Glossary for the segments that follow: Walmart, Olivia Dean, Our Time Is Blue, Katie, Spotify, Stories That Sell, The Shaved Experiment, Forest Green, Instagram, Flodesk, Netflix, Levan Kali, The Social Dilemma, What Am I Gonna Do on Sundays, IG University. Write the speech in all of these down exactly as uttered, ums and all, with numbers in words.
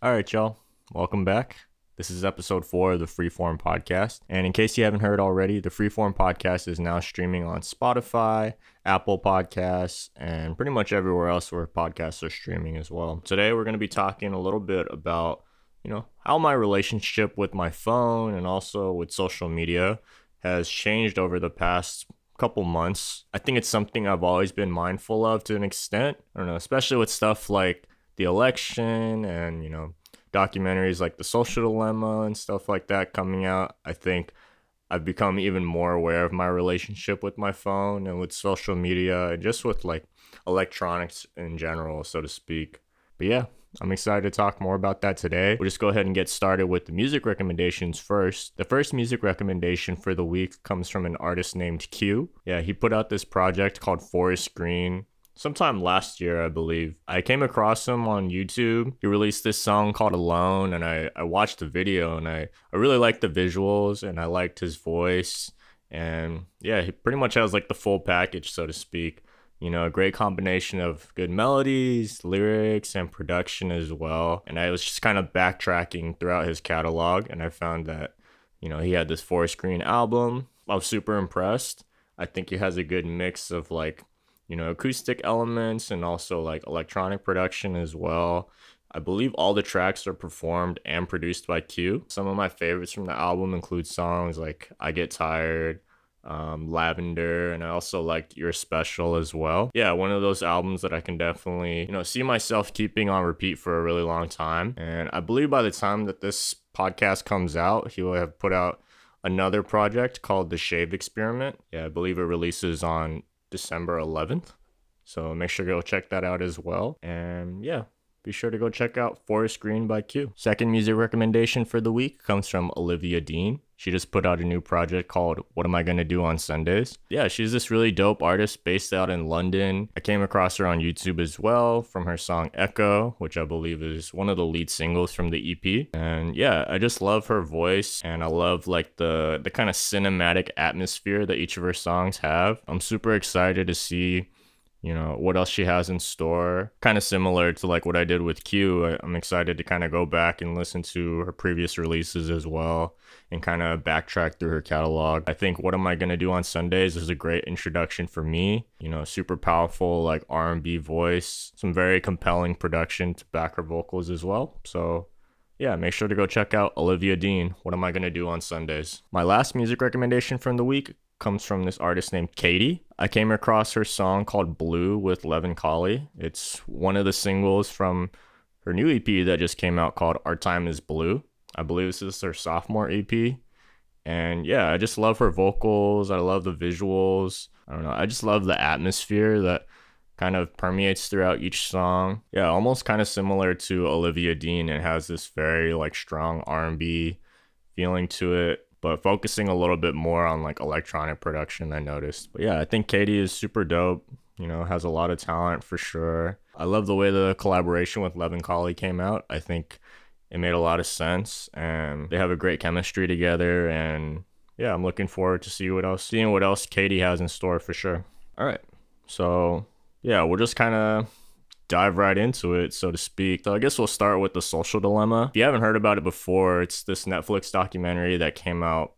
All right, y'all. Welcome back. This is episode four of the Freeform Podcast. And in case you haven't heard already, the Freeform Podcast is now streaming on Spotify, Apple Podcasts, and pretty much everywhere else where podcasts are streaming as well. Today, we're going to be talking a little bit about, you know, how my relationship with my phone and also with social media has changed over the past couple months. I think it's something I've always been mindful of to an extent. I don't know, especially with stuff like the election and, you know, documentaries like The Social Dilemma and stuff like that coming out. I think I've become even more aware of my relationship with my phone and with social media and just with like electronics in general, so to speak. But yeah, I'm excited to talk more about that today. We'll just go ahead and get started with the music recommendations first. The first music recommendation for the week comes from an artist named Q. Yeah, he put out this project called Forest Green sometime last year, I believe. I came across him on YouTube. He released this song called Alone, and I, I watched the video, and I, I really liked the visuals, and I liked his voice. And yeah, he pretty much has like the full package, so to speak. You know, a great combination of good melodies, lyrics, and production as well. And I was just kind of backtracking throughout his catalog, and I found that, you know, he had this Forest Green album. I was super impressed. I think he has a good mix of like, you know, acoustic elements and also like electronic production as well. I believe all the tracks are performed and produced by Q. Some of my favorites from the album include songs like I Get Tired, um Lavender, and I also liked You're Special as well. Yeah, one of those albums that I can definitely, you know, see myself keeping on repeat for a really long time. And I believe by the time that this podcast comes out, he will have put out another project called The Shaved Experiment. Yeah, I believe it releases on December eleventh, so make sure to go check that out as well. And yeah, be sure to go check out Forest Green by Q. Second music recommendation for the week comes from Olivia Dean. She just put out a new project called What Am I Gonna Do on Sundays? Yeah, she's this really dope artist based out in London. I came across her on YouTube as well from her song Echo, which I believe is one of the lead singles from the E P. And yeah, I just love her voice, and I love like the, the kind of cinematic atmosphere that each of her songs have. I'm super excited to see, you know, what else she has in store. Kind of similar to like what I did with Q, I'm excited to kind of go back and listen to her previous releases as well and kind of backtrack through her catalog. I think What Am I Gonna Do on Sundays is a great introduction for me. You know, super powerful like R and B voice, some very compelling production to back her vocals as well. So yeah, make sure to go check out Olivia Dean, What Am I Gonna Do on Sundays. My last music recommendation from the week comes from this artist named Katie. I came across her song called Blue with Levan Kali. It's one of the singles from her new E P that just came out called Our Time Is Blue. I believe this is her sophomore E P. And yeah, I just love her vocals. I love the visuals. I don't know, I just love the atmosphere that kind of permeates throughout each song. Yeah, almost kind of similar to Olivia Dean. It has this very like strong R and B feeling to it, but focusing a little bit more on like electronic production, I noticed. But yeah, I think Katie is super dope, you know, has a lot of talent for sure. I love the way the collaboration with Levan Kali came out. I think it made a lot of sense, and they have a great chemistry together. And yeah, I'm looking forward to see what else, seeing what else Katie has in store for sure. All right, so yeah, we'll just kind of dive right into it, so to speak. So I guess we'll start with The Social Dilemma. If you haven't heard about it before, it's this Netflix documentary that came out,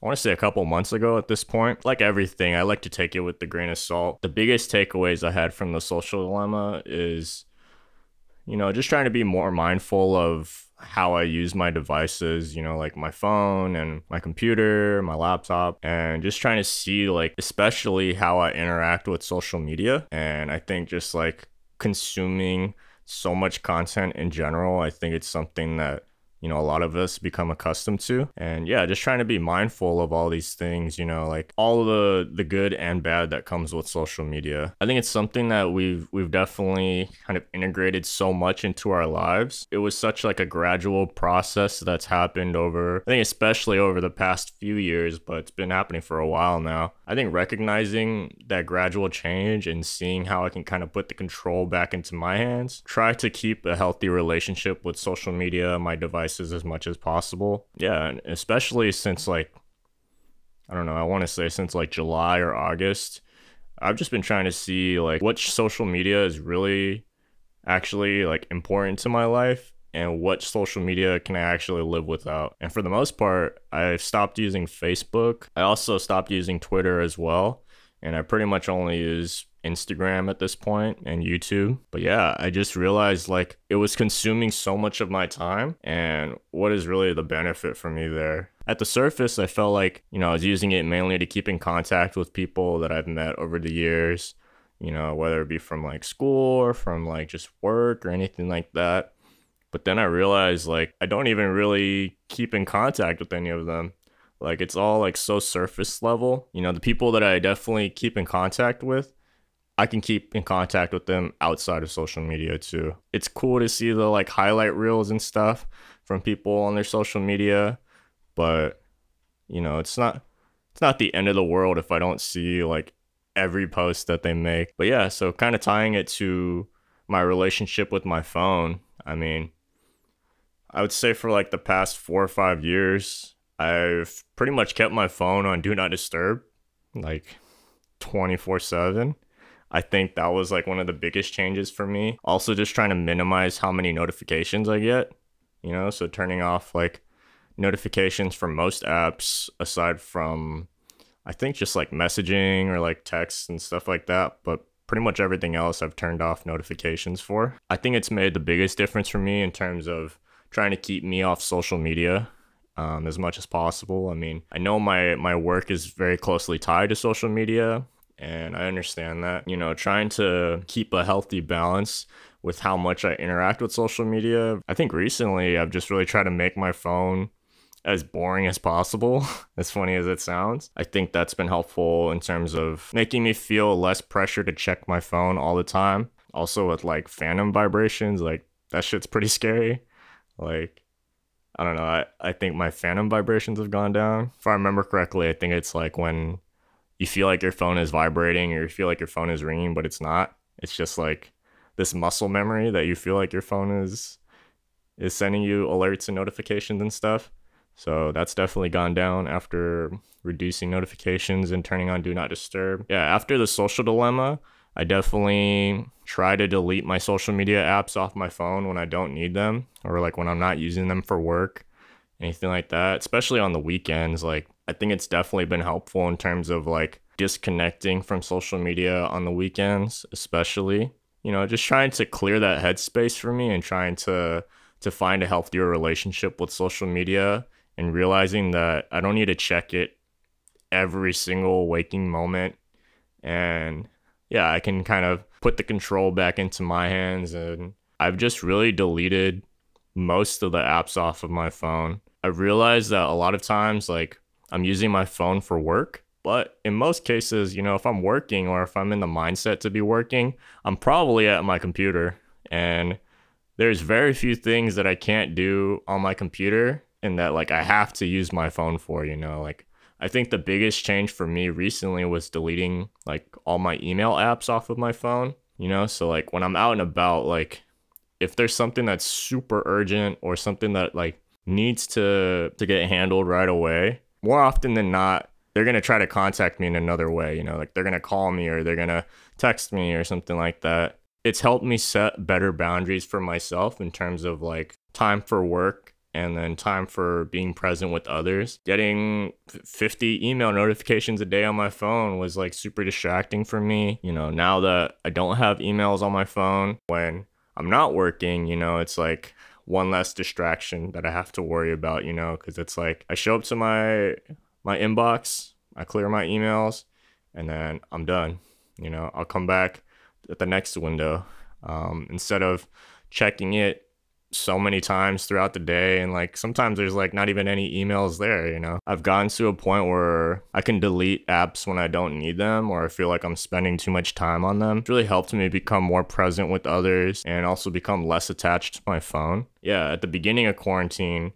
I want to say a couple months ago at this point. Like everything, I like to take it with a grain of salt. The biggest takeaways I had from The Social Dilemma is, you know, just trying to be more mindful of how I use my devices, you know, like my phone and my computer, my laptop, and just trying to see like, especially how I interact with social media. And I think just like consuming so much content in general, I think it's something that, you know, a lot of us become accustomed to. And yeah, just trying to be mindful of all these things, you know, like all the the good and bad that comes with social media. I think it's something that we've we've definitely kind of integrated so much into our lives. It was such like a gradual process that's happened over, I think especially over the past few years, but it's been happening for a while now. I think recognizing that gradual change and seeing how I can kind of put the control back into my hands, try to keep a healthy relationship with social media, my device, as much as possible. Yeah, and especially since like, I don't know, I want to say since like July or August, I've just been trying to see like what social media is really actually like important to my life and what social media can I actually live without. And for the most part, I stopped using Facebook. I also stopped using Twitter as well. And I pretty much only use Instagram at this point and YouTube. But yeah, I just realized like it was consuming so much of my time, and what is really the benefit for me there? At the surface, I felt like, you know, I was using it mainly to keep in contact with people that I've met over the years, you know, whether it be from like school or from like just work or anything like that. But then I realized like I don't even really keep in contact with any of them. Like it's all like so surface level. You know, the people that I definitely keep in contact with, I can keep in contact with them outside of social media too. It's cool to see the like highlight reels and stuff from people on their social media, but you know, it's not it's not the end of the world if I don't see like every post that they make. But yeah, so kind of tying it to my relationship with my phone, I mean, I would say for like the past four or five years, I've pretty much kept my phone on Do Not Disturb like twenty-four seven. I think that was like one of the biggest changes for me. Also just trying to minimize how many notifications I get, you know, so turning off like notifications from most apps aside from, I think, just like messaging or like texts and stuff like that. But pretty much everything else I've turned off notifications for. I think it's made the biggest difference for me in terms of trying to keep me off social media um, as much as possible. I mean, I know my, my work is very closely tied to social media, and I understand that, you know, trying to keep a healthy balance with how much I interact with social media. I think recently I've just really tried to make my phone as boring as possible, as funny as it sounds. I think that's been helpful in terms of making me feel less pressure to check my phone all the time. Also with like phantom vibrations, like that shit's pretty scary. Like, I don't know, I, I think my phantom vibrations have gone down. If I remember correctly, I think it's like when you feel like your phone is vibrating or you feel like your phone is ringing, but it's not. It's just like this muscle memory that you feel like your phone is is sending you alerts and notifications and stuff. So that's definitely gone down after reducing notifications and turning on Do Not Disturb. Yeah, after The Social Dilemma, I definitely try to delete my social media apps off my phone when I don't need them, or like when I'm not using them for work, anything like that, especially on the weekends. Like, I think it's definitely been helpful in terms of like disconnecting from social media on the weekends, especially, you know, just trying to clear that headspace for me and trying to to find a healthier relationship with social media and realizing that I don't need to check it every single waking moment. And yeah, I can kind of put the control back into my hands, and I've just really deleted most of the apps off of my phone. I realized that a lot of times like I'm using my phone for work, but in most cases, you know, if I'm working or if I'm in the mindset to be working, I'm probably at my computer, and there's very few things that I can't do on my computer and that like I have to use my phone for, you know. Like, I think the biggest change for me recently was deleting like all my email apps off of my phone, you know. So like when I'm out and about, like if there's something that's super urgent or something that like needs to to get handled right away, more often than not, they're going to try to contact me in another way, you know, like they're going to call me or they're going to text me or something like that. It's helped me set better boundaries for myself in terms of like time for work and then time for being present with others. Getting fifty email notifications a day on my phone was like super distracting for me. You know, now that I don't have emails on my phone when I'm not working, you know, it's like one less distraction that I have to worry about, you know, because it's like I show up to my my inbox, I clear my emails, and then I'm done. You know, I'll come back at the next window. Um, instead of checking it so many times throughout the day, and like sometimes there's like not even any emails there, you know. I've gotten to a point where I can delete apps when I don't need them or I feel like I'm spending too much time on them. It's really helped me become more present with others and also become less attached to my phone. Yeah, at the beginning of quarantine,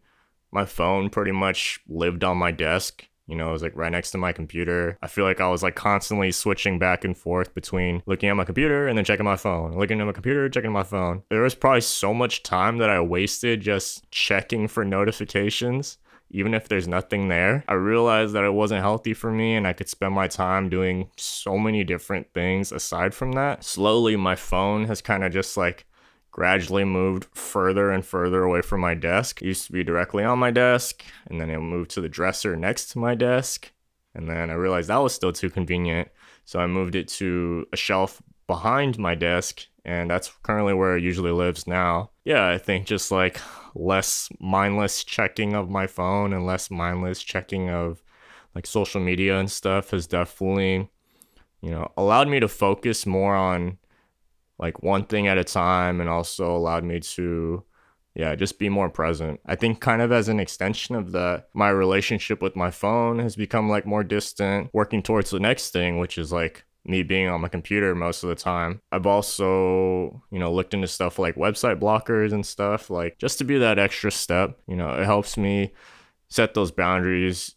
my phone pretty much lived on my desk. You know, it was like right next to my computer. I feel like I was like constantly switching back and forth between looking at my computer and then checking my phone, looking at my computer, checking my phone. There was probably so much time that I wasted just checking for notifications, even if there's nothing there. I realized that it wasn't healthy for me, and I could spend my time doing so many different things aside from that. Slowly, my phone has kind of just like gradually moved further and further away from my desk. It used to be directly on my desk, and then it moved to the dresser next to my desk. And then I realized that was still too convenient, so I moved it to a shelf behind my desk, and that's currently where it usually lives now. Yeah, I think just like less mindless checking of my phone and less mindless checking of like social media and stuff has definitely, you know, allowed me to focus more on like one thing at a time, and also allowed me to, yeah, just be more present. I think kind of as an extension of that, my relationship with my phone has become like more distant, working towards the next thing, which is like me being on my computer most of the time. I've also, you know, looked into stuff like website blockers and stuff, like just to be that extra step. You know, it helps me set those boundaries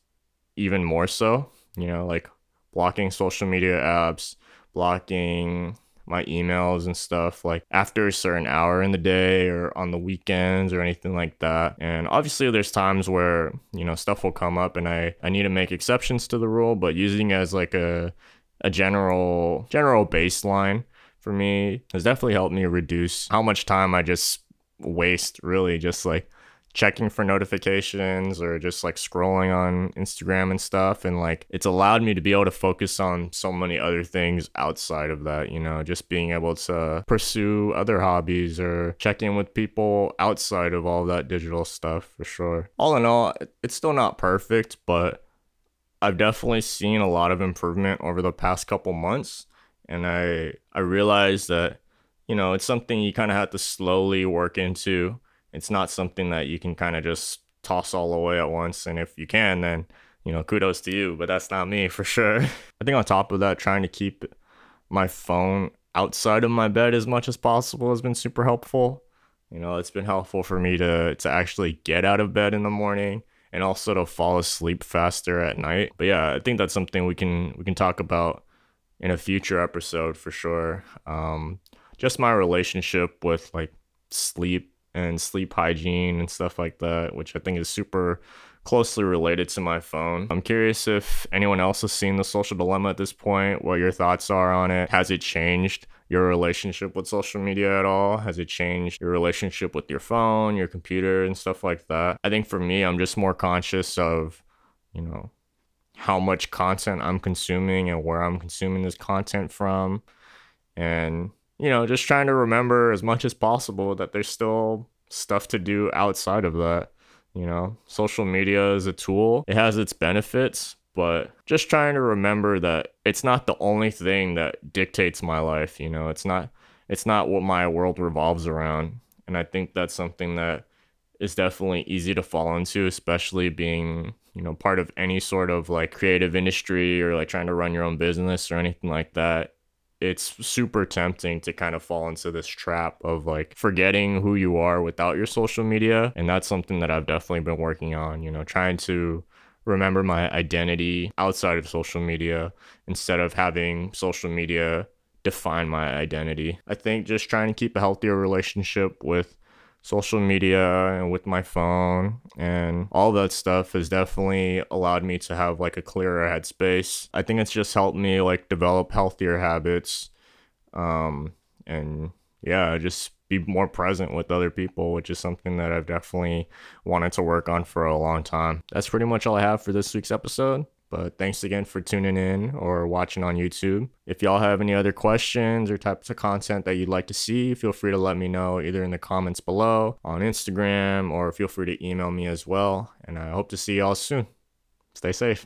even more so, you know, like blocking social media apps, blocking my emails and stuff like after a certain hour in the day or on the weekends or anything like that. And obviously there's times where, you know, stuff will come up and I, I need to make exceptions to the rule, but using it as like a, a general, general baseline for me has definitely helped me reduce how much time I just waste really just like checking for notifications or just like scrolling on Instagram and stuff. And like it's allowed me to be able to focus on so many other things outside of that, you know, just being able to pursue other hobbies or check in with people outside of all that digital stuff for sure. All in all, it's still not perfect, but I've definitely seen a lot of improvement over the past couple months, and I I realized that, you know, it's something you kind of have to slowly work into. It's not something that you can kind of just toss all away at once. And if you can, then, you know, kudos to you. But that's not me for sure. I think on top of that, trying to keep my phone outside of my bed as much as possible has been super helpful. You know, it's been helpful for me to, to actually get out of bed in the morning and also to fall asleep faster at night. But yeah, I think that's something we can we can talk about in a future episode for sure. Um, just my relationship with like sleep and sleep hygiene and stuff like that, which I think is super closely related to my phone. I'm curious if anyone else has seen The Social Dilemma at this point, what your thoughts are on it. Has it changed your relationship with social media at all? Has it changed your relationship with your phone, your computer, and stuff like that? I think for me, I'm just more conscious of, you know, how much content I'm consuming and where I'm consuming this content from. And you know, just trying to remember as much as possible that there's still stuff to do outside of that. You know, social media is a tool. It has its benefits, but just trying to remember that it's not the only thing that dictates my life. You know, it's not, it's not what my world revolves around. And I think that's something that is definitely easy to fall into, especially being, you know, part of any sort of like creative industry or like trying to run your own business or anything like that. It's super tempting to kind of fall into this trap of like forgetting who you are without your social media. And that's something that I've definitely been working on, you know, trying to remember my identity outside of social media instead of having social media define my identity. I think just trying to keep a healthier relationship with social media and with my phone and all that stuff has definitely allowed me to have like a clearer headspace. I think it's just helped me like develop healthier habits, um, and yeah, just be more present with other people, which is something that I've definitely wanted to work on for a long time. That's pretty much all I have for this week's episode. But thanks again for tuning in or watching on YouTube. If y'all have any other questions or types of content that you'd like to see, feel free to let me know either in the comments below, on Instagram, or feel free to email me as well. And I hope to see y'all soon. Stay safe.